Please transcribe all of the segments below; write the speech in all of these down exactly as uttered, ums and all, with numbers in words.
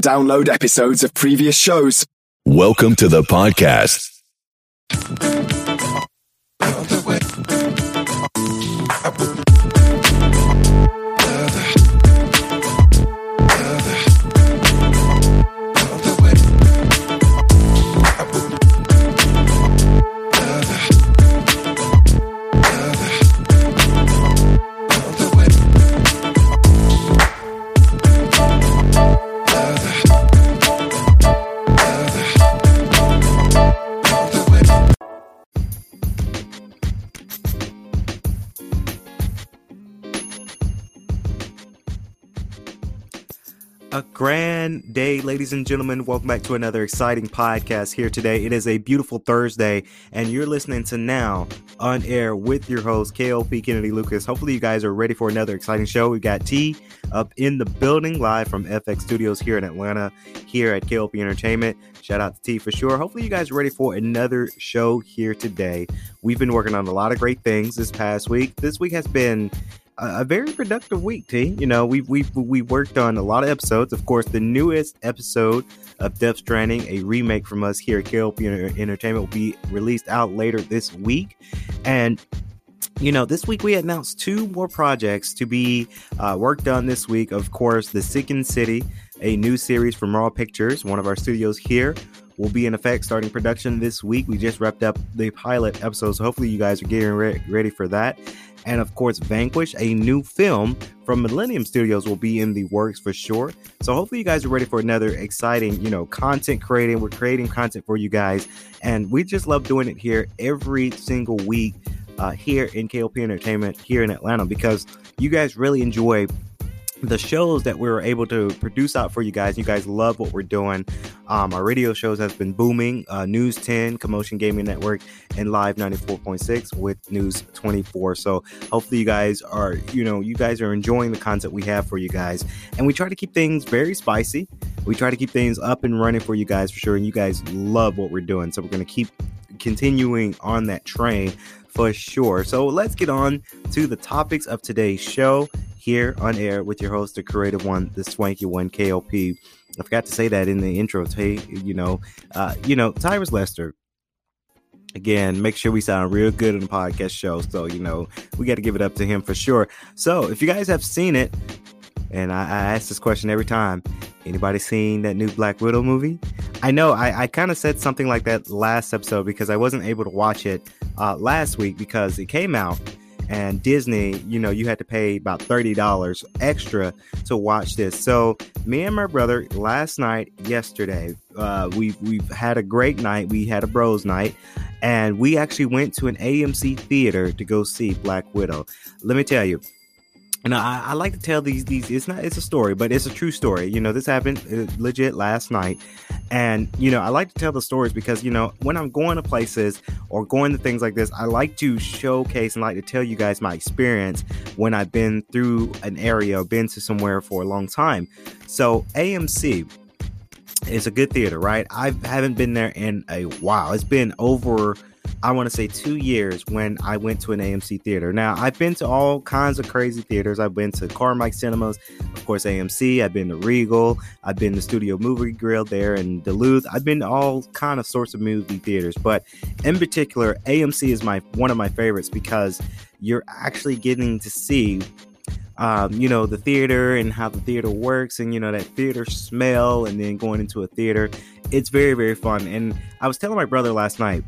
Download episodes of previous shows. Welcome to the podcast. A grand day, ladies and gentlemen. Welcome back to another exciting podcast here today. It is a beautiful Thursday, and you're listening to Now On Air with your host, K L P Kennedy Lucas. Hopefully you guys are ready for another exciting show. We've got T up in the building, live from F X Studios here in Atlanta, here at K L P Entertainment. Shout out to T for sure. Hopefully you guys are ready for another show here today. We've been working on a lot of great things this past week. This week has been a very productive week, T. You know, we've, we've we worked on a lot of episodes. Of course, the newest episode of Death Stranding, a remake from us here at K L P Entertainment, will be released out later this week. And, you know, this week we announced two more projects to be uh, worked on this week. Of course, the Sicken City, a new series from Raw Pictures, one of our studios here, will be in effect starting production this week. We just wrapped up the pilot episode, so hopefully you guys are getting re- ready for that. And of course, Vanquish, a new film from Millennium Studios, will be in the works for sure. So hopefully you guys are ready for another exciting, you know, content creating. We're creating content for you guys, and we just love doing it here every single week uh, here in K L P Entertainment here in Atlanta, because you guys really enjoy the shows that we were able to produce out for you guys. You guys love what we're doing. Um, our radio shows has been booming. Uh, News ten, Commotion Gaming Network, and Live ninety-four point six with News twenty-four. So hopefully you guys are, you know, you guys are enjoying the content we have for you guys. And we try to keep things very spicy. We try to keep things up and running for you guys for sure. And you guys love what we're doing. So we're going to keep continuing on that train for sure. So let's get on to the topics of today's show. Here on air with your host, the creative one, the swanky one, K L P. I forgot to say that in the intro. Hey, you know, uh, you know, Tyrus Lester. Again, make sure we sound real good on the podcast show. So, you know, we got to give it up to him for sure. So if you guys have seen it, and I, I ask this question every time, anybody seen that new Black Widow movie? I know I, I kind of said something like that last episode because I wasn't able to watch it uh, last week because it came out. And Disney, you know, you had to pay about thirty dollars extra to watch this. So me and my brother last night, yesterday, uh, we've, we've had a great night. We had a bros night, and we actually went to an A M C theater to go see Black Widow. Let me tell you. And I, I like to tell these, these, it's not, it's a story, but it's a true story. You know, this happened legit last night. And, you know, I like to tell the stories because, you know, when I'm going to places or going to things like this, I like to showcase and like to tell you guys my experience when I've been through an area or been to somewhere for a long time. So A M C is a good theater, right? I haven't been there in a while. It's been over, I want to say two years when I went to an A M C theater. Now, I've been to all kinds of crazy theaters. I've been to Carmike Cinemas, of course, A M C. I've been to Regal. I've been to Studio Movie Grill there in Duluth. I've been to all kind of sorts of movie theaters. But in particular, A M C is my one of my favorites because you're actually getting to see Um, you know, the theater and how the theater works, and, you know, that theater smell, and then going into a theater. It's very, very fun. And I was telling my brother last night,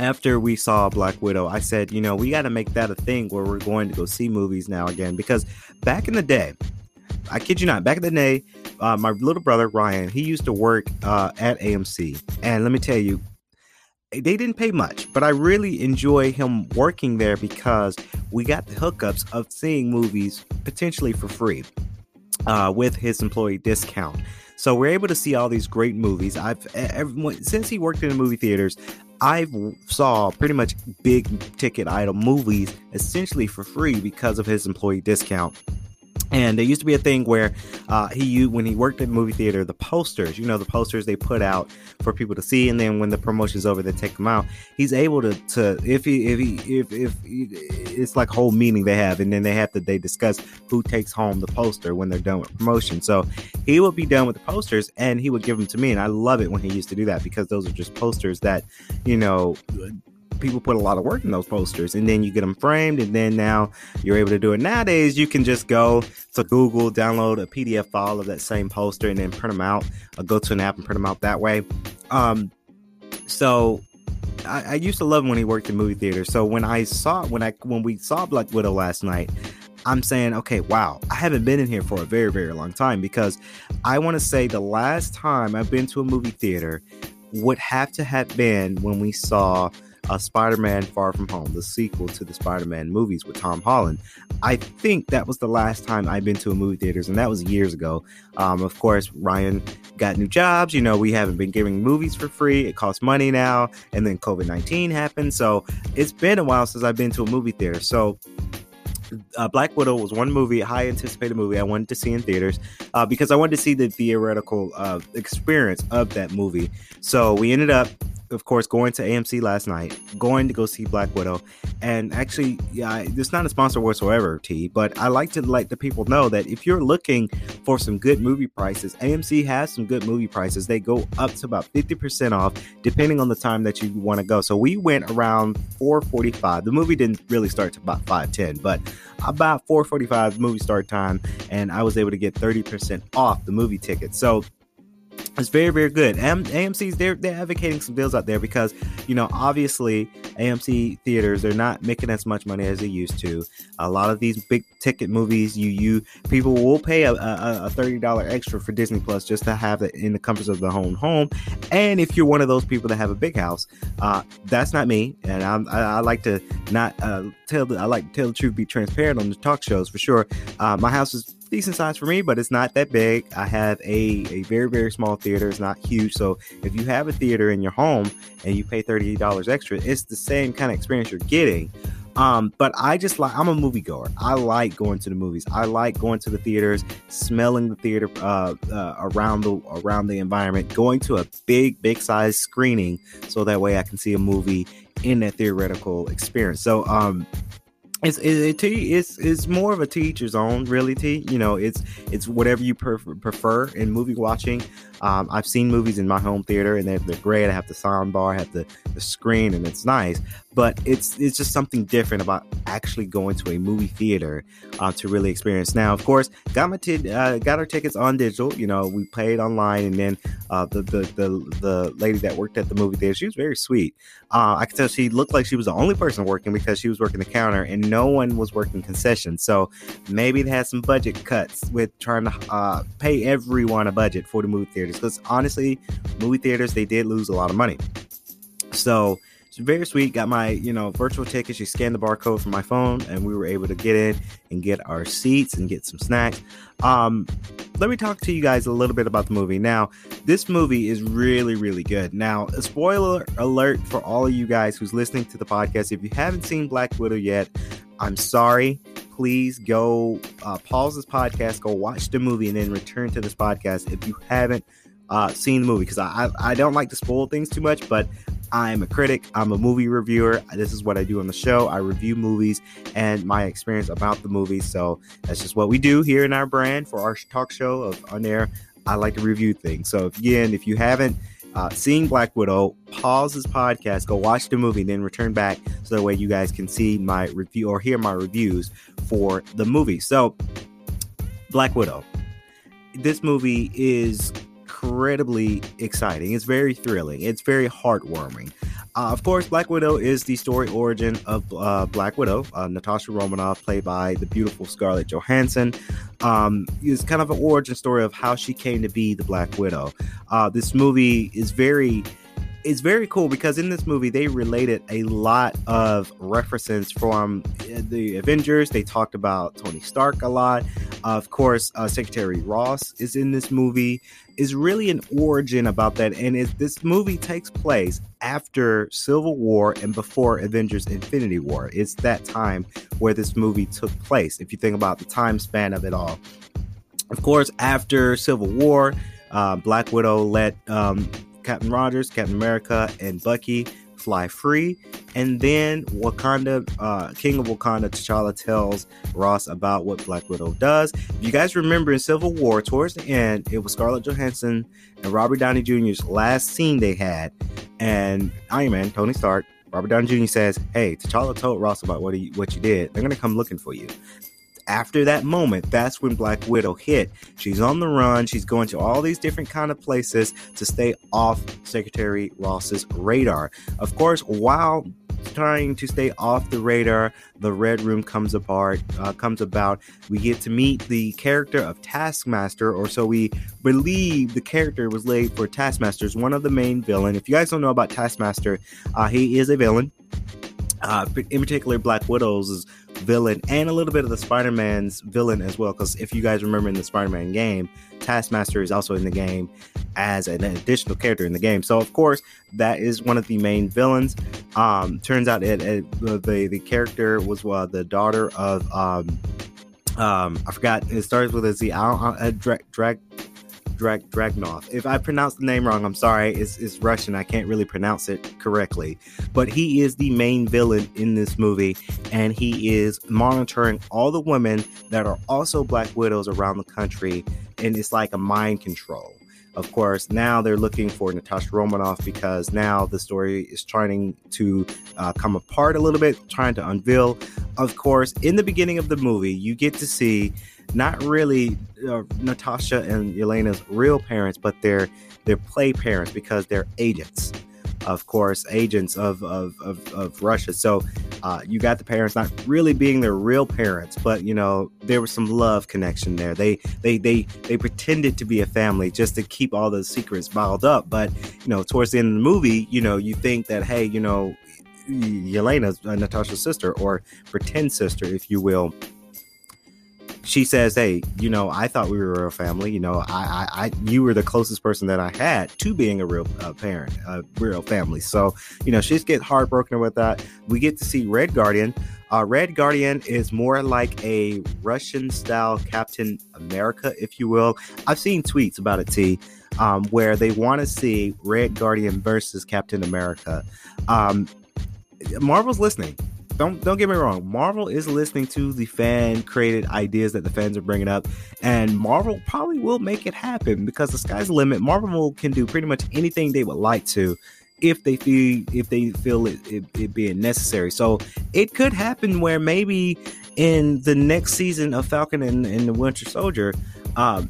after we saw Black Widow, I said, you know, we got to make that a thing where we're going to go see movies now again, because back in the day, I kid you not, back in the day, uh, my little brother, Ryan, he used to work uh, at A M C. And let me tell you, they didn't pay much, but I really enjoy him working there because we got the hookups of seeing movies potentially for free uh, with his employee discount. So we're able to see all these great movies. I've everyone, since he worked in the movie theaters, I've saw pretty much big ticket item movies essentially for free because of his employee discount. And there used to be a thing where uh, he, when he worked at the movie theater, the posters, you know, the posters they put out for people to see. And then when the promotion's over, they take them out. He's able to, to if he, if he, if, if he, it's like a whole meeting they have. And then they have to, they discuss who takes home the poster when they're done with promotion. So he would be done with the posters and he would give them to me. And I love it when he used to do that, because those are just posters that, you know, people put a lot of work in those posters, and then you get them framed, and then now you're able to do it. Nowadays you can just go to Google, download a P D F file of that same poster, and then print them out, or go to an app and print them out that way. Um so I, I used to love him when he worked in movie theater. So when I saw when I when we saw Black Widow last night, I'm saying, okay, wow, I haven't been in here for a very very long time, because I want to say the last time I've been to a movie theater would have to have been when we saw Uh, Spider-Man Far From Home, the sequel to the Spider-Man movies with Tom Holland. I think that was the last time I've been to a movie theaters, and that was years ago. Um, of course, Ryan got new jobs. You know, we haven't been giving movies for free. It costs money now. And then COVID nineteen happened. So it's been a while since I've been to a movie theater. So Uh, Black Widow was one movie, a high anticipated movie I wanted to see in theaters, uh, because I wanted to see the theoretical uh, experience of that movie. So we ended up, of course, going to A M C last night, going to go see Black Widow. And actually, yeah, it's not a sponsor whatsoever, T, but I like to let the people know that if you're looking for some good movie prices, A M C has some good movie prices. They go up to about fifty percent off, depending on the time that you want to go. So we went around four forty-five. The movie didn't really start to about five ten, but about four forty-five movie start time, and I was able to get thirty percent off the movie ticket. So it's very, very good. A M C's, they're, they're advocating some deals out there, because, you know, obviously A M C theaters, they're not making as much money as they used to. A lot of these big ticket movies, you, you people will pay a, a, a thirty dollars extra for Disney Plus just to have it in the comforts of their own home. And if you're one of those people that have a big house, uh, that's not me. And I'm, I, I like to not uh, tell the, I like to tell the truth, be transparent on the talk shows for sure. Uh, my house is decent size for me, but it's not that big. I have a, a very, very small theater. It's not huge. So if you have a theater in your home and you pay thirty-eight dollars extra, it's the same kind of experience you're getting. Um, but I just like, I'm a moviegoer. I like going to the movies. I like going to the theaters, smelling the theater uh, uh, around the around the environment, going to a big, big size screening. So that way I can see a movie in that theoretical experience. So, um, It's it, it, it's it's more of a teacher's own, really, T. You know, it's it's whatever you prefer, prefer in movie watching. Um, I've seen movies in my home theater, and they're, they're great. I have the sound bar, I have the, the screen, and it's nice. But it's it's just something different about actually going to a movie theater uh, to really experience. Now, of course, got my t- uh, got our tickets on digital. You know, we paid online, and then uh, the, the the the lady that worked at the movie theater, she was very sweet. Uh, I could tell she looked like she was the only person working, because she was working the counter, and no one was working concessions. So maybe they had some budget cuts with trying to uh, pay everyone a budget for the movie theaters. Because honestly, movie theaters, they did lose a lot of money. So it's very sweet. Got my, you know, virtual ticket. She scanned the barcode from my phone, and we were able to get in and get our seats and get some snacks. Um, let me talk to you guys a little bit about the movie. Now, this movie is really, really good. Now, a spoiler alert for all of you guys who's listening to the podcast. If you haven't seen Black Widow yet, I'm sorry. Please go uh, pause this podcast, go watch the movie, and then return to this podcast if you haven't uh, seen the movie. Because I, I, I don't like to spoil things too much, but I'm a critic. I'm a movie reviewer. This is what I do on the show. I review movies and my experience about the movie. So that's just what we do here in our brand for our talk show of On Air. I like to review things. So again, if you haven't uh, seen Black Widow, pause this podcast, go watch the movie, then return back. So that way you guys can see my review or hear my reviews for the movie. So Black Widow, this movie is incredibly exciting. It's very thrilling. It's very heartwarming. Uh, of course, Black Widow is the story origin of uh, Black Widow. Uh, Natasha Romanoff, played by the beautiful Scarlett Johansson, um, is kind of an origin story of how she came to be the Black Widow. Uh, this movie is very it's very cool because in this movie, they related a lot of references from the Avengers. They talked about Tony Stark a lot. Uh, of course, uh, Secretary Ross is in this movie. It's really an origin about that. And it, this movie takes place after Civil War and before Avengers Infinity War. It's that time where this movie took place, if you think about the time span of it all. Of course, after Civil War, uh, Black Widow let... Um, Captain Rogers, Captain America, and Bucky fly free. And then Wakanda, uh, King of Wakanda, T'Challa tells Ross about what Black Widow does. If you guys remember in Civil War, towards the end, it was Scarlett Johansson and Robert Downey Junior's last scene they had. And Iron Man, Tony Stark, Robert Downey Junior says, hey, T'Challa told Ross about what, he, what you did. They're going to come looking for you. After that moment, that's when Black Widow hit. She's on the run. She's going to all these different kind of places to stay off Secretary Ross's radar. Of course, while trying to stay off the radar, the Red Room comes apart, uh, comes about. We get to meet the character of Taskmaster, or so we believe the character was laid for. Taskmaster is one of the main villains. If you guys don't know about Taskmaster, uh, he is a villain. Uh, in particular, Black Widow's villain and a little bit of the Spider-Man's villain as well. Because if you guys remember in the Spider-Man game, Taskmaster is also in the game as an additional character in the game. So, of course, that is one of the main villains. Um, turns out it, it, the, the character was uh, the daughter of... Um, um, I forgot. It starts with a Z. I don't, I, I, Drag... drag Drag Dragnov. If I pronounce the name wrong, I'm sorry. It's, it's Russian. I can't really pronounce it correctly. But he is the main villain in this movie, and he is monitoring all the women that are also Black Widows around the country, and it's like a mind control. Of course, now they're looking for Natasha Romanoff because now the story is trying to uh, come apart a little bit, trying to unveil. Of course, in the beginning of the movie, you get to see not really uh, Natasha and Yelena's real parents, but their their play parents because they're agents. Of course, agents of of of, of Russia. So uh, you got the parents not really being their real parents, but you know there was some love connection there. They they they they pretended to be a family just to keep all those secrets bottled up. But you know, towards the end of the movie, you know, you think that hey, you know, Yelena's uh, Natasha's sister or pretend sister, if you will. She says, hey, you know, I thought we were a family. You know, I, I, I you were the closest person that I had to being a real uh, parent, a real family. So, you know, she's get heartbroken with that. We get to see Red Guardian. Uh, Red Guardian is more like a Russian style Captain America, if you will. I've seen tweets about it, T, um, where they want to see Red Guardian versus Captain America. Um, Marvel's listening. Don't don't get me wrong. Marvel is listening to the fan created ideas that the fans are bringing up, and Marvel probably will make it happen because the sky's the limit. Marvel can do pretty much anything they would like to, if they feel if they feel it, it, it being necessary. So it could happen where maybe in the next season of Falcon and, and the Winter Soldier, um,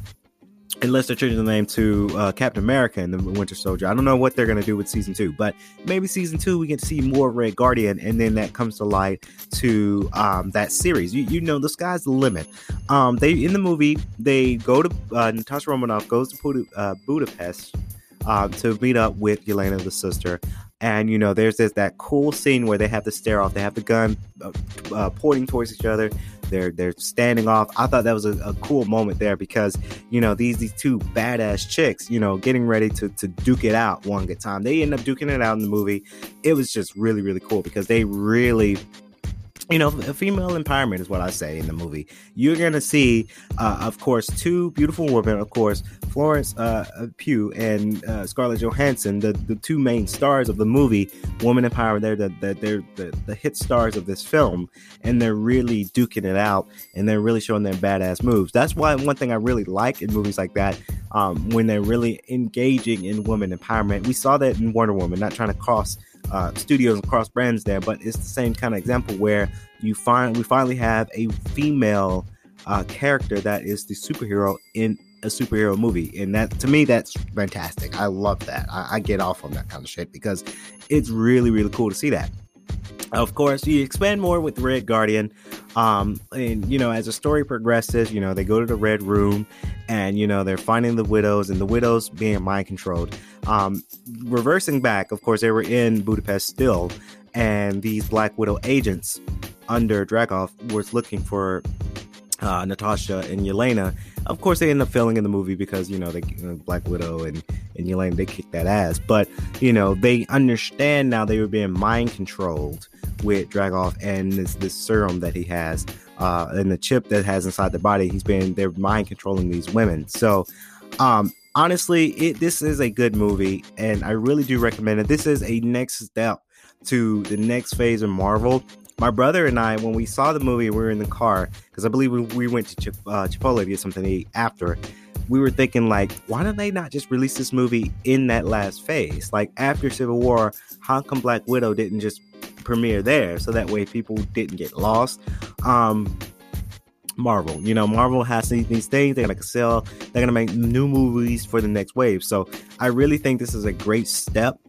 unless they're changing the name to uh, Captain America and the Winter Soldier. I don't know what they're going to do with season two, but maybe season two, we get to see more Red Guardian. And then that comes to light to um, that series. You, you know, the sky's the limit. Um, they in the movie, they go to uh, Natasha Romanoff goes to Bud- uh, Budapest uh, to meet up with Yelena, the sister. And, you know, there's this that cool scene where they have the stare off. They have the gun uh, uh, pointing towards each other. They're they're standing off. I thought that was a, a cool moment there because, you know, these these two badass chicks, you know, getting ready to, to duke it out one good time. They end up duking it out in the movie. It was just really, really cool because they really... You know, female empowerment is what I say in the movie. You're going to see, uh, of course, two beautiful women, of course, Florence uh, Pugh and uh, Scarlett Johansson, the, the two main stars of the movie, woman empowerment. They're, the, the, they're the, the hit stars of this film, and they're really duking it out, and they're really showing their badass moves. That's why one thing I really like in movies like that, um, when they're really engaging in woman empowerment. We saw that in Wonder Woman, not trying to cross Uh, studios and cross brands there, but it's the same kind of example where you find we finally have a female uh, character that is the superhero in a superhero movie, and that to me that's fantastic. I love that. I, I get off on that kind of shit because it's really really cool to see that. Of course, you expand more with Red Guardian. Um, and, you know, as the story progresses, you know, they go to the Red Room and, you know, they're finding the widows and the widows being mind controlled. Um, reversing back, of course, they were in Budapest still. And these Black Widow agents under Drakov was looking for uh, Natasha and Yelena. Of course, they end up failing in the movie because, you know, they, you know, Black Widow and, and Yelena, they kick that ass. But, you know, they understand now they were being mind controlled with Drakov and this, this serum that he has uh, and the chip that has inside the body. He's been, they're mind controlling these women. So, um, honestly, it, this is a good movie and I really do recommend it. This is a next step to the next phase of Marvel. My brother and I, when we saw the movie, we were in the car because I believe we, we went to Chip, uh, Chipotle to get something to eat after. We were thinking, like, why don't they not just release this movie in that last phase? Like, after Civil War, how come Black Widow didn't just premiere there? So that way people didn't get lost. Um, Marvel, you know, Marvel has these, these things. They're going to sell. They're going to make new movies for the next wave. So I really think this is a great step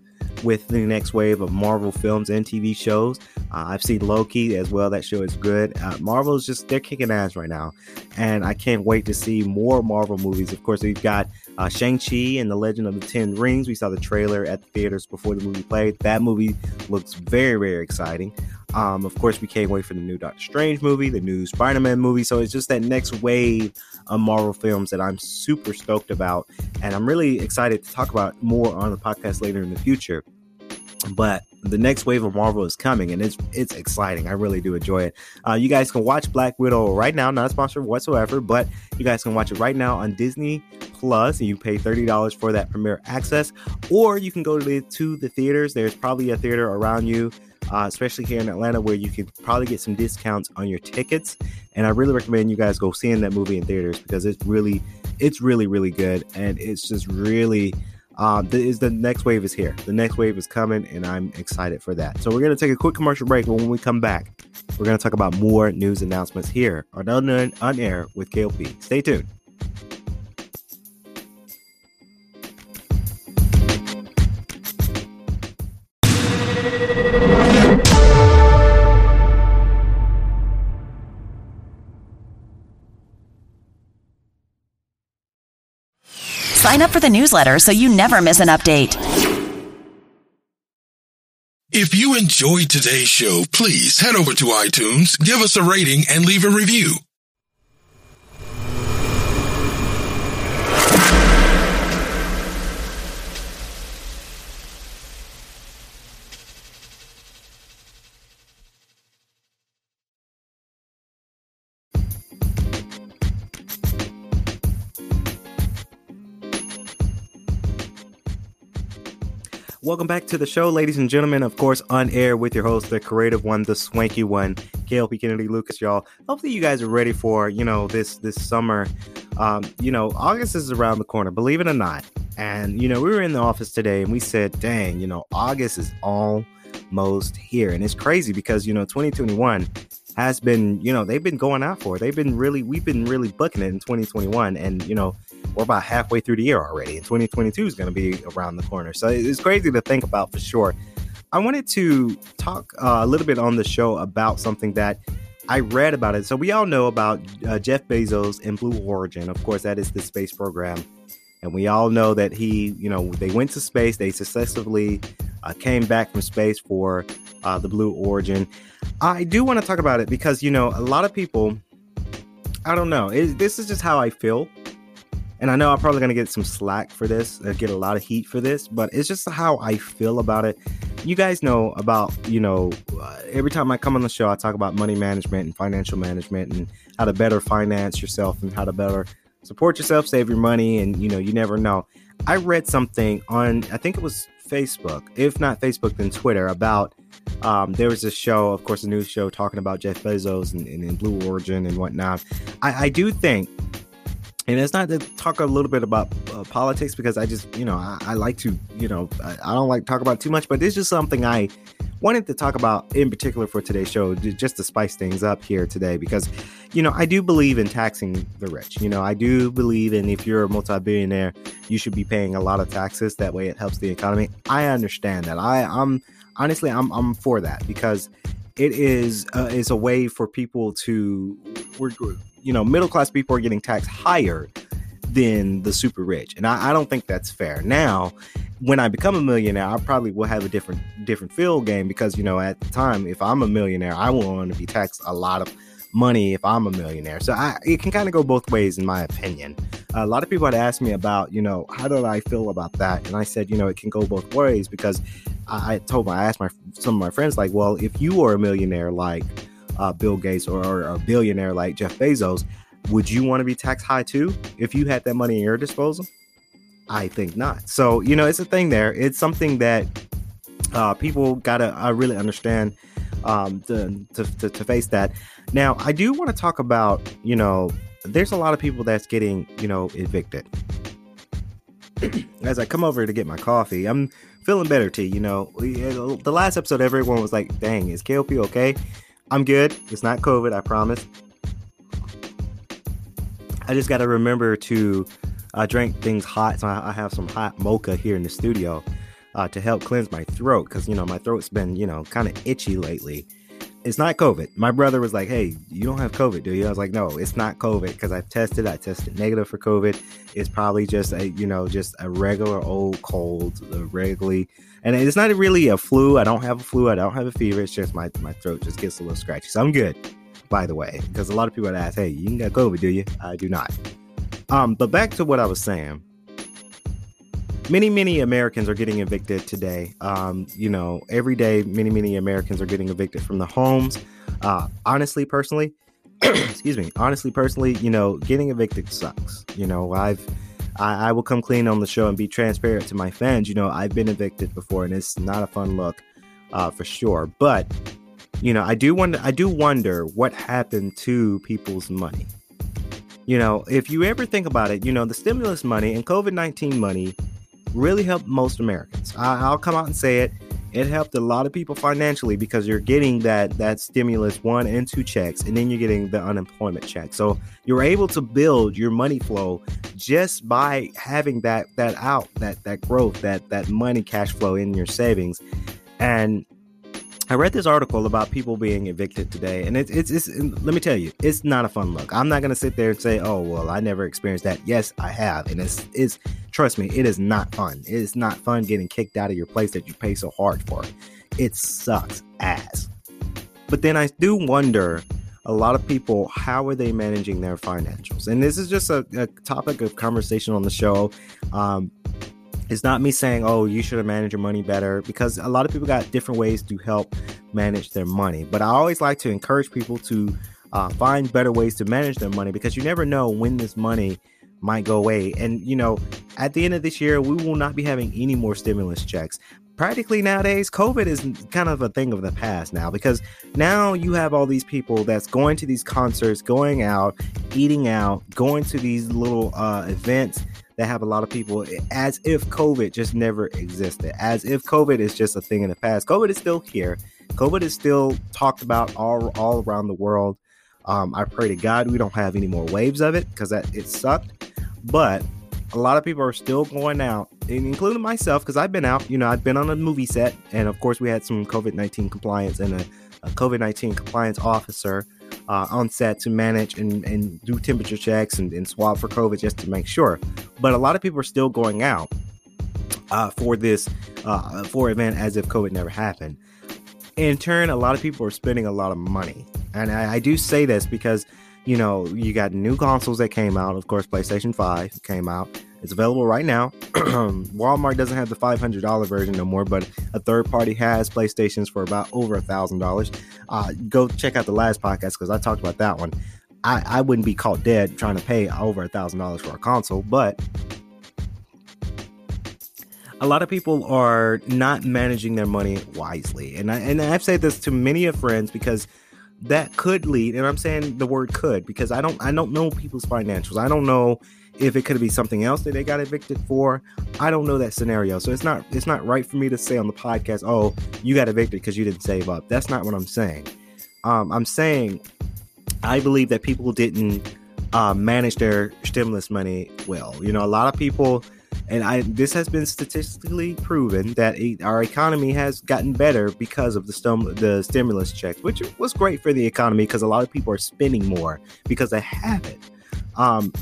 with the next wave of Marvel films and T V shows. Uh, I've seen Loki as well. That show is good. Uh, Marvel's just, they're kicking ass right now. And I can't wait to see more Marvel movies. Of course, we've got uh, Shang-Chi and the Legend of the Ten Rings. We saw the trailer at the theaters before the movie played. That movie looks very, very exciting. Um, of course, we can't wait for the new Doctor Strange movie, the new Spider-Man movie. So it's just that next wave of Marvel films that I'm super stoked about. And I'm really excited to talk about more on the podcast later in the future. But the next wave of Marvel is coming, and it's it's exciting. I really do enjoy it. Uh, you guys can watch Black Widow right now, not a sponsor whatsoever, but you guys can watch it right now on Disney Plus, and you pay thirty dollars for that premiere access. Or you can go to the, to the theaters. There's probably a theater around you, uh, especially here in Atlanta, where you can probably get some discounts on your tickets. And I really recommend you guys go seeing that movie in theaters because it's really, it's really, really good, and it's just really... Uh, the, is the next wave is here. The next wave is coming, and I'm excited for that. So we're going to take a quick commercial break. But when we come back, we're going to talk about more news announcements here on On, on Air with K L P. Stay tuned. Sign up for the newsletter so you never miss an update. If you enjoyed today's show, please head over to iTunes, give us a rating, and leave a review. Welcome back to the show, ladies and gentlemen. Of course, on air with your host, the creative one, the swanky one, K L P Kennedy Lucas, y'all. Hopefully you guys are ready for, you know, this this summer. Um, you know, August is around the corner, believe it or not. And, you know, we were in the office today and we said, dang, you know, August is almost here. And it's crazy because, you know, twenty twenty-one has been, you know, they've been going out for it. They've been really, we've been really booking it in twenty twenty-one. And, you know, we're about halfway through the year already, and twenty twenty-two is going to be around the corner. So it's crazy to think about for sure. I wanted to talk uh, a little bit on the show about something that I read about it. So we all know about uh, Jeff Bezos and Blue Origin. Of course, that is the space program. And we all know that he, you know, they went to space. They successfully uh, came back from space for uh, the Blue Origin. I do want to talk about it because, you know, a lot of people, I don't know, it, this is just how I feel. And I know I'm probably going to get some slack for this, I get a lot of heat for this, but it's just how I feel about it. You guys know about, you know, uh, every time I come on the show, I talk about money management and financial management and how to better finance yourself and how to better support yourself, save your money. And, you know, you never know. I read something on, I think it was Facebook, if not Facebook, then Twitter, about um, there was a show, of course, a news show talking about Jeff Bezos and, and, and Blue Origin and whatnot. I, I do think. And it's not to talk a little bit about uh, politics because I just, you know, I, I like to, you know, I, I don't like to talk about it too much, but it's just something I wanted to talk about in particular for today's show, just to spice things up here today, because, you know, I do believe in taxing the rich. You know, I do believe in if you're a multi-billionaire, you should be paying a lot of taxes. That way it helps the economy. I understand that. I, I'm honestly, I'm, I'm for that because it is uh, is a way for people to, we're, you know, middle class people are getting taxed higher than the super rich, and I, I don't think that's fair. Now, when I become a millionaire, I probably will have a different different field game, because, you know, at the time, if I'm a millionaire, I will want to be taxed a lot of money if I'm a millionaire. So I, it can kind of go both ways, in my opinion. A lot of people had asked me about, you know, how did I feel about that? And I said, you know, it can go both ways, because I, I told my, I asked my some of my friends, like, well, if you are a millionaire like uh, Bill Gates, or, or a billionaire like Jeff Bezos, would you want to be taxed high too if you had that money at your disposal? I think not. So, you know, it's a thing there. It's something that uh, people got to uh, really understand um, to, to, to face that. Now, I do want to talk about, you know, there's a lot of people that's getting, you know, evicted. As I come over to get my coffee, I'm feeling better too. You know, the last episode, everyone was like, dang, is K L P okay? I'm good. It's not COVID, I promise. I just got to remember to uh, drink things hot. So I have some hot mocha here in the studio uh, to help cleanse my throat, because, you know, my throat's been, you know, kind of itchy lately. It's not COVID. My brother was like, hey, you don't have COVID, do you? I was like, no, it's not COVID, because I've tested. I tested negative for COVID. It's probably just a, you know, just a regular old cold, uh, regularly. And it's not really a flu. I don't have a flu. I don't have a fever. It's just my, my throat just gets a little scratchy. So I'm good, by the way, because a lot of people would ask, hey, you got COVID, do you? I do not. Um, but back to what I was saying. Many, many Americans are getting evicted today. Um, you know, every day, many, many Americans are getting evicted from their homes. Uh, honestly, personally, excuse me, honestly, personally, you know, getting evicted sucks. You know, I've, I, I will come clean on the show and be transparent to my fans. You know, I've been evicted before, and it's not a fun look, uh, for sure. But, you know, I do wonder, I do wonder what happened to people's money. You know, if you ever think about it, you know, the stimulus money and COVID nineteen money really helped most Americans. I, I'll come out and say it. It helped a lot of people financially, because you're getting that that stimulus one and two checks, and then you're getting the unemployment check. So you're able to build your money flow just by having that that out, that that growth, that that money cash flow in your savings. And I read this article about people being evicted today, and it's it's, it's let me tell you, it's not a fun look. I'm not going to sit there and say, oh, well, I never experienced that. Yes, I have. And it's, it's trust me, it is not fun. It is not fun getting kicked out of your place that you pay so hard for. It sucks ass. But then I do wonder, a lot of people, how are they managing their financials? And this is just a, a topic of conversation on the show. Um, It's not me saying, oh, you should have managed your money better, because a lot of people got different ways to help manage their money. But I always like to encourage people to uh, find better ways to manage their money, because you never know when this money might go away. And, you know, at the end of this year, we will not be having any more stimulus checks. Practically nowadays, COVID is kind of a thing of the past now, because now you have all these people that's going to these concerts, going out, eating out, going to these little uh, events that have a lot of people, as if COVID just never existed, as if COVID is just a thing in the past. COVID is still here. COVID is still talked about all, all around the world. Um, I pray to God we don't have any more waves of it, because it sucked. But a lot of people are still going out, including myself, because I've been out. You know, I've been on a movie set, and of course we had some COVID nineteen compliance and a, a COVID nineteen compliance officer uh, on set to manage and, and do temperature checks and, and swab for COVID just to make sure. But a lot of people are still going out uh, for this uh, for event as if COVID never happened. In turn, a lot of people are spending a lot of money. And I, I do say this because, you know, you got new consoles that came out. Of course, PlayStation five came out. It's available right now. Walmart doesn't have the five hundred dollars version no more, but a third party has PlayStations for about over one thousand dollars. Uh, go check out the last podcast, because I talked about that one. I, I wouldn't be caught dead trying to pay over one thousand dollars for a console, but a lot of people are not managing their money wisely. And, I, and I've said this to many of friends, because that could lead, and I'm saying the word could, because I don't I don't know people's financials. I don't know if it could be something else that they got evicted for. I don't know that scenario. So it's not it's not right for me to say on the podcast, oh, you got evicted because you didn't save up. That's not what I'm saying. Um, I'm saying I believe that people didn't uh, manage their stimulus money well. You know, a lot of people And I this has been statistically proven that it, our economy has gotten better because of the stum, the stimulus check, which was great for the economy because a lot of people are spending more because they have it. Um,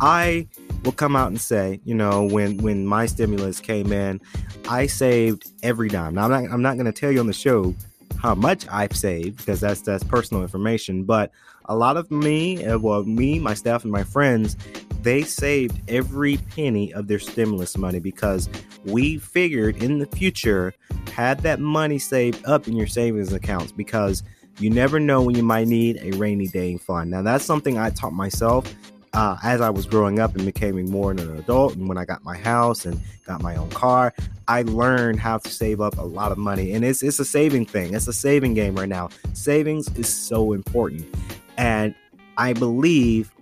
I will come out and say, you know, when when my stimulus came in, I saved every dime. Now, I'm not I'm not going to tell you on the show how much I've saved because that's that's personal information. But a lot of me, well, me, my staff, and my friends, they saved every penny of their stimulus money because we figured in the future, had that money saved up in your savings accounts because you never know when you might need a rainy day fund. Now, that's something I taught myself uh, as I was growing up and becoming more an adult. And when I got my house and got my own car, I learned how to save up a lot of money. And it's it's a saving thing. It's a saving game right now. Savings is so important. And I believe...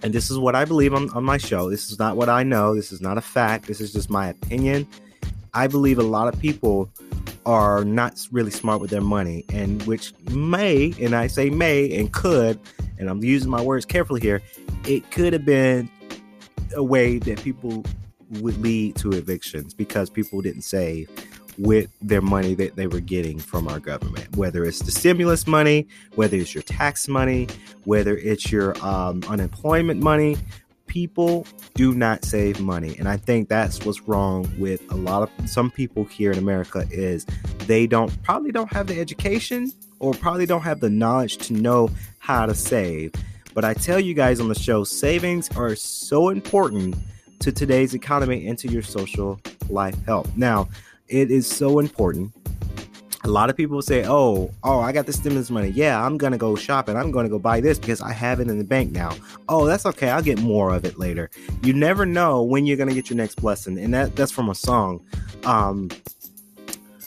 And this is what I believe on, on my show. This is not what I know. This is not a fact. This is just my opinion. I believe a lot of people are not really smart with their money, and which may, and I say may and could, and I'm using my words carefully here, it could have been a way that people would lead to evictions because people didn't save with their money that they were getting from our government, whether it's the stimulus money, whether it's your tax money, whether it's your um, unemployment money. People do not save money. And I think that's what's wrong with a lot of some people here in America is they don't probably don't have the education or probably don't have the knowledge to know how to save. But I tell you guys on the show, savings are so important to today's economy and to your social life health. Now, it is so important. A lot of people say, oh, oh, I got the stimulus money. Yeah, I'm going to go shopping. I'm going to go buy this because I have it in the bank now. Oh, that's okay. I'll get more of it later. You never know when you're going to get your next blessing. And that, that's from a song. Um,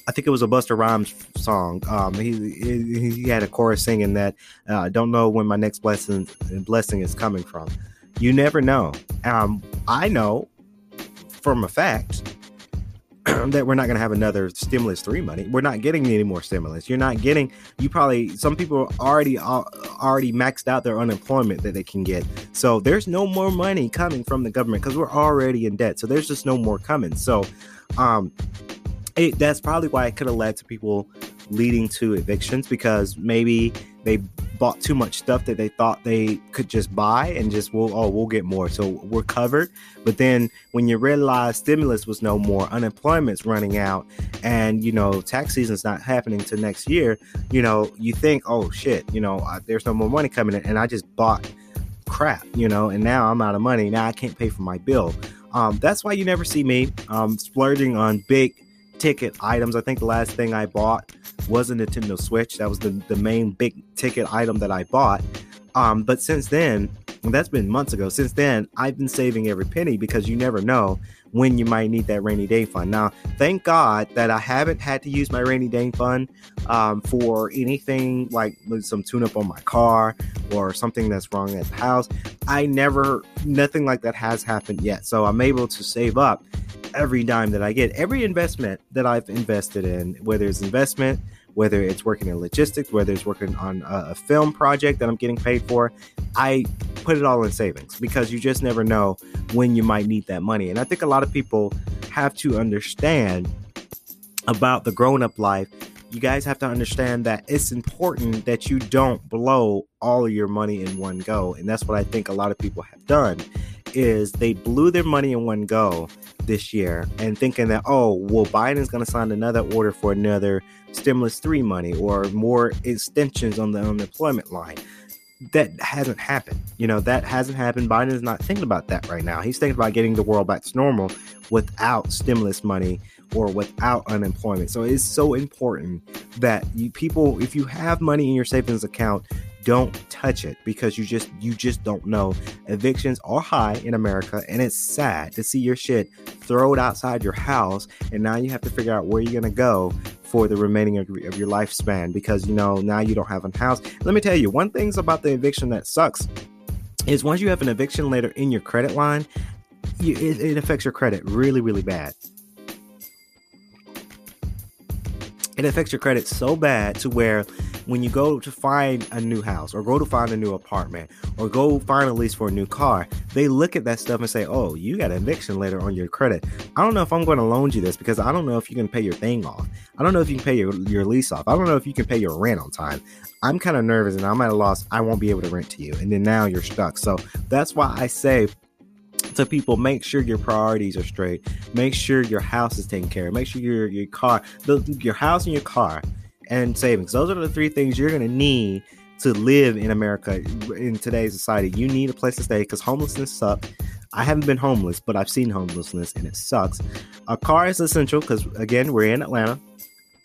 I think it was a Busta Rhymes song. Um, he, he he had a chorus singing that, uh, I don't know when my next blessing, blessing is coming from. You never know. Um, I know from a fact that we're not going to have another stimulus three money. We're not getting any more stimulus. You're not getting, you probably, some people already already maxed out their unemployment that they can get. So there's no more money coming from the government because we're already in debt. So there's just no more coming. So um, it, that's probably why it could have led to people leading to evictions because maybe they bought too much stuff that they thought they could just buy and just, well, oh, we'll get more. So we're covered. But then when you realize stimulus was no more, unemployment's running out, and, you know, tax season's not happening till next year, you know, you think, oh, shit, you know, uh, there's no more money coming in. And I just bought crap, you know, and now I'm out of money. Now I can't pay for my bill. Um, that's why you never see me um, splurging on big ticket items. I think the last thing I bought was a Nintendo Switch. That was the, the main big ticket item that I bought. Um, but since then, and that's been months ago, since then, I've been saving every penny because you never know when you might need that rainy day fund. Now, thank God that I haven't had to use my rainy day fund um, for anything like some tune-up on my car or something that's wrong at the house. I never, nothing like that has happened yet. So I'm able to save up every dime that I get, every investment that I've invested in, whether it's investment, whether it's working in logistics, whether it's working on a, a film project that I'm getting paid for, I put it all in savings because you just never know when you might need that money. And I think a lot of people have to understand about the grown-up life. You guys have to understand that it's important that you don't blow all of your money in one go. And that's what I think a lot of people have done is they blew their money in one go this year and thinking that, oh, well, Biden's going to sign another order for another stimulus three money or more extensions on the unemployment line. That hasn't happened. You know, that hasn't happened. Biden is not thinking about that right now. He's thinking about getting the world back to normal without stimulus money or without unemployment. So it's so important that you people, if you have money in your savings account, don't touch it because you just you just don't know. Evictions are high in America, and it's sad to see your shit thrown outside your house, and now you have to figure out where you're going to go for the remaining of your lifespan because, you know, now you don't have a house. Let me tell you, one thing about the eviction that sucks is once you have an eviction later in your credit line, you, it, it affects your credit really, really bad. It affects your credit so bad to where when you go to find a new house or go to find a new apartment or go find a lease for a new car, they look at that stuff and say, oh, you got an eviction letter on your credit. I don't know if I'm going to loan you this because I don't know if you can pay your thing off. I don't know if you can pay your, your lease off. I don't know if you can pay your rent on time. I'm kind of nervous and I'm at a loss. I won't be able to rent to you. And then now you're stuck. So that's why I say to people, make sure your priorities are straight. Make sure your house is taken care of. Make sure your, your car, the, your house and your car and savings. Those are the three things you're going to need to live in America in today's society. You need a place to stay because homelessness sucks. I haven't been homeless, but I've seen homelessness and it sucks. A car is essential because, again, we're in Atlanta.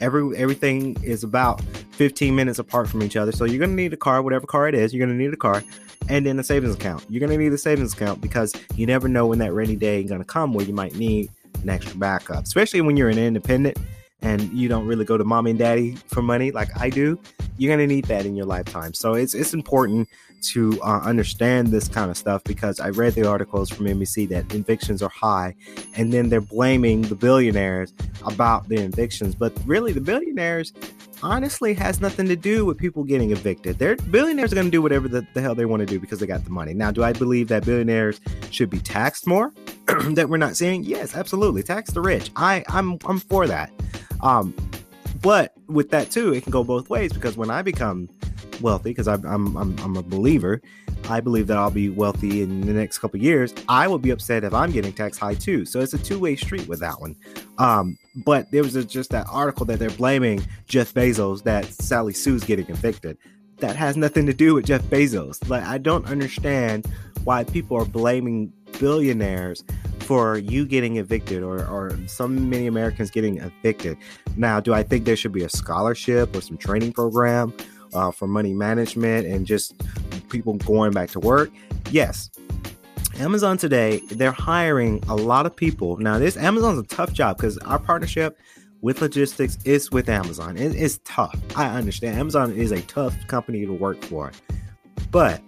Every everything is about fifteen minutes apart from each other. So you're going to need a car, whatever car it is, you're going to need a car. And then a savings account. You're going to need a savings account because you never know when that rainy day is going to come where you might need an extra backup, especially when you're an independent and you don't really go to mom and daddy for money like I do. You're going to need that in your lifetime. So it's it's important to uh, understand this kind of stuff because I read the articles from N B C that evictions are high and then they're blaming the billionaires about their evictions. But really, the billionaires honestly has nothing to do with people getting evicted. Their billionaires are going to do whatever the, the hell they want to do because they got the money. Now, do I believe that billionaires should be taxed more that we're not seeing? Yes, absolutely. Tax the rich. I, I'm, I'm for that. Um, but with that, too, it can go both ways, because when I become wealthy, because I'm, I'm, I'm, I'm a believer, I believe that I'll be wealthy in the next couple of years. I will be upset if I'm getting taxed high, too. So it's a two way street with that one. Um, but there was a, just that article that they're blaming Jeff Bezos that Sally Sue's getting evicted. That has nothing to do with Jeff Bezos. Like, I don't understand why people are blaming billionaires for you getting evicted or, or so many Americans getting evicted. Now, do I think there should be a scholarship or some training program uh, for money management and just people going back to work? Yes. Amazon today, they're hiring a lot of people. Now, this Amazon's a tough job because our partnership with logistics is with Amazon. It, it's tough. I understand. Amazon is a tough company to work for. But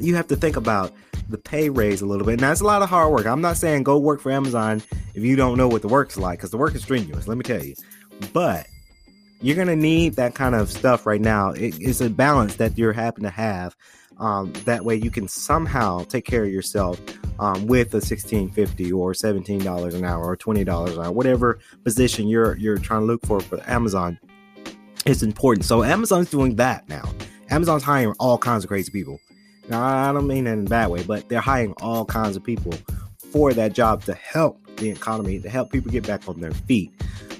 you have to think about the pay raise a little bit. Now, it's a lot of hard work. I'm not saying go work for Amazon if you don't know what the work's like, because the work is strenuous, let me tell you. But you're going to need that kind of stuff right now. It, it's a balance that you're happen to have. Um, that way you can somehow take care of yourself um, with a sixteen fifty or seventeen dollars an hour or twenty dollars an hour, whatever position you're you're trying to look for for Amazon. It's important. So Amazon's doing that now. Amazon's hiring all kinds of crazy people. Now, I don't mean that in a bad way, but they're hiring all kinds of people for that job to help the economy, to help people get back on their feet.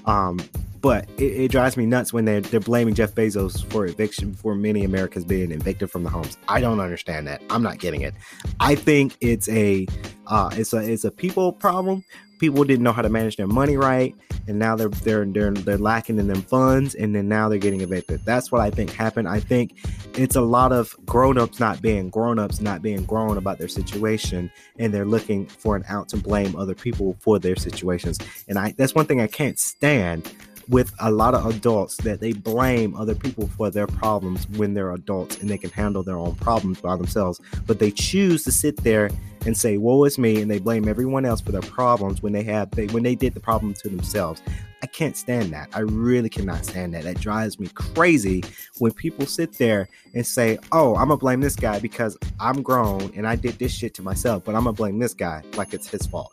Um, but it, it drives me nuts when they're, they're blaming Jeff Bezos for eviction, for many Americans being evicted from the homes. I don't understand that. I'm not getting it. I think it's a uh, it's a it's a people problem. People didn't know how to manage their money right, and now they're they're they're they're lacking in them funds, and then now they're getting evicted. That's what I think happened. I think it's a lot of grown-ups not being grown-ups, not being grown about their situation, and they're looking for an out to blame other people for their situations. And I that's one thing I can't stand with a lot of adults, that they blame other people for their problems when they're adults and they can handle their own problems by themselves, but they choose to sit there and say, woe is me, and they blame everyone else for their problems when they have they when they did the problem to themselves. I can't stand that. I really cannot stand that. That drives me crazy when people sit there and say, oh, I'm gonna blame this guy because I'm grown and I did this shit to myself, but I'm gonna blame this guy like it's his fault.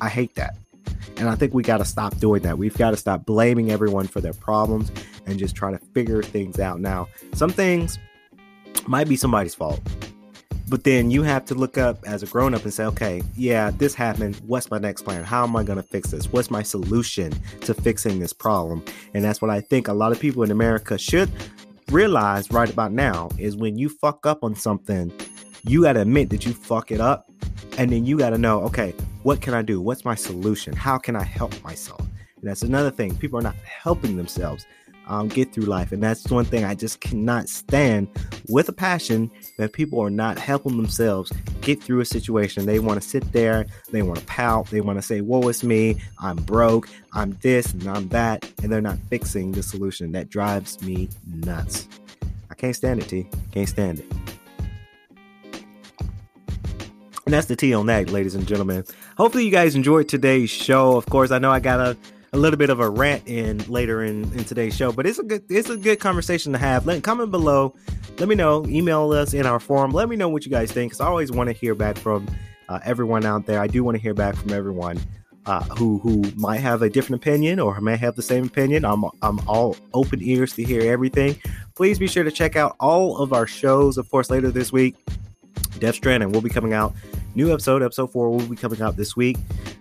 I hate that. And I think we got to stop doing that. We've got to stop blaming everyone for their problems and just try to figure things out. Now, some things might be somebody's fault, but then you have to look up as a grown up and say, okay, yeah, this happened. What's my next plan? How am I going to fix this? What's my solution to fixing this problem? And that's what I think a lot of people in America should realize right about now, is when you fuck up on something, you got to admit that you fuck it up. And then you got to know, okay, what can I do? What's my solution? How can I help myself? And that's another thing. People are not helping themselves um, get through life. And that's one thing I just cannot stand with a passion, that people are not helping themselves get through a situation. They want to sit there. They want to pout. They want to say, woe is me. I'm broke. I'm this and I'm that. And they're not fixing the solution. That drives me nuts. I can't stand it, T. Can't stand it. And that's the tea on that, ladies and gentlemen. Hopefully you guys enjoyed today's show. Of course, I know I got a, a a little bit of a rant in later in, in today's show, but it's a good it's a good conversation to have. Let comment below. Let me know. Email us in our forum. Let me know what you guys think, because I always want to hear back from uh, everyone out there. I do want to hear back from everyone uh, who who might have a different opinion or may have the same opinion. I'm I'm all open ears to hear everything. Please be sure to check out all of our shows. Of course, later this week, Death Stranding will be coming out. New episode, episode four, will be coming out this week.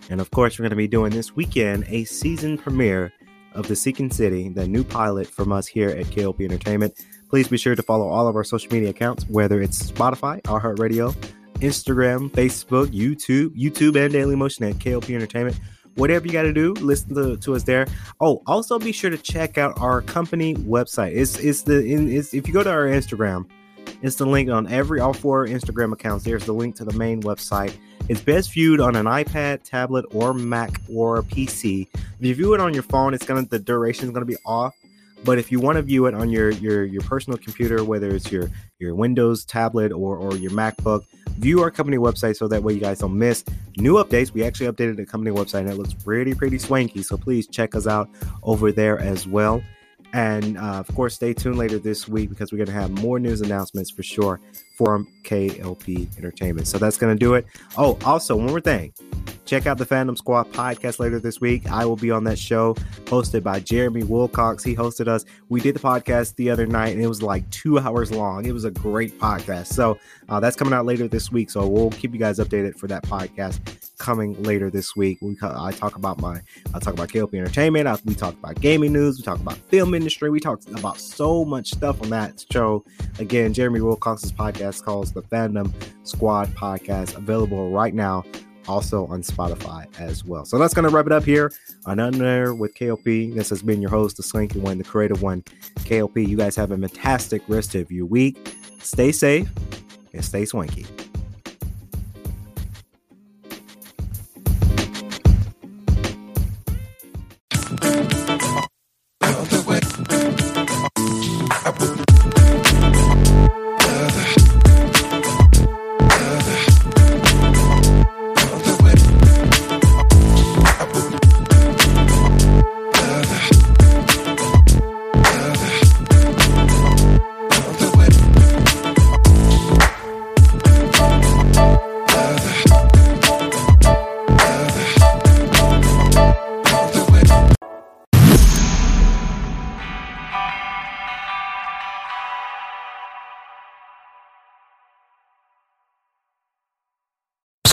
And of course, we're going to be doing this weekend a season premiere of the Sicken City, the new pilot from us here at K L P Entertainment. Please be sure to follow all of our social media accounts, whether it's Spotify, iHeartRadio, Instagram, Facebook, YouTube, YouTube and Dailymotion at K L P Entertainment. Whatever you got to do, listen to, to us there. Oh, also be sure to check out our company website. It's it's the in, it's if you go to our Instagram. It's the link on every all four Instagram accounts. There's the link to the main website. It's best viewed on an iPad, tablet, or Mac or P C. If you view it on your phone, it's gonna the duration is gonna be off. But if you want to view it on your your your personal computer, whether it's your your Windows tablet or or your MacBook, view our company website so that way you guys don't miss new updates. We actually updated the company website and it looks pretty pretty swanky. So please check us out over there as well. And, uh, of course, stay tuned later this week because we're going to have more news announcements for sure from K L P Entertainment. So that's going to do it. Oh, also, one more thing. Check out the Fandom Squad podcast later this week. I will be on that show hosted by Jeremy Wilcox. He hosted us. We did the podcast the other night, and it was like two hours long. It was a great podcast. So uh, that's coming out later this week. So we'll keep you guys updated for that podcast coming later this week. We I talk about my I talk about K L P Entertainment. I, we talk about gaming news. We talk about film industry. We talk about so much stuff on that show. Again, Jeremy Wilcox's podcast calls the Fandom Squad podcast, available right now. Also on Spotify as well. So that's going to wrap it up here on Under with K L P. This has been your host, the Slinky One, the Creative One, K L P. You guys have a fantastic rest of your week. Stay safe and stay swanky.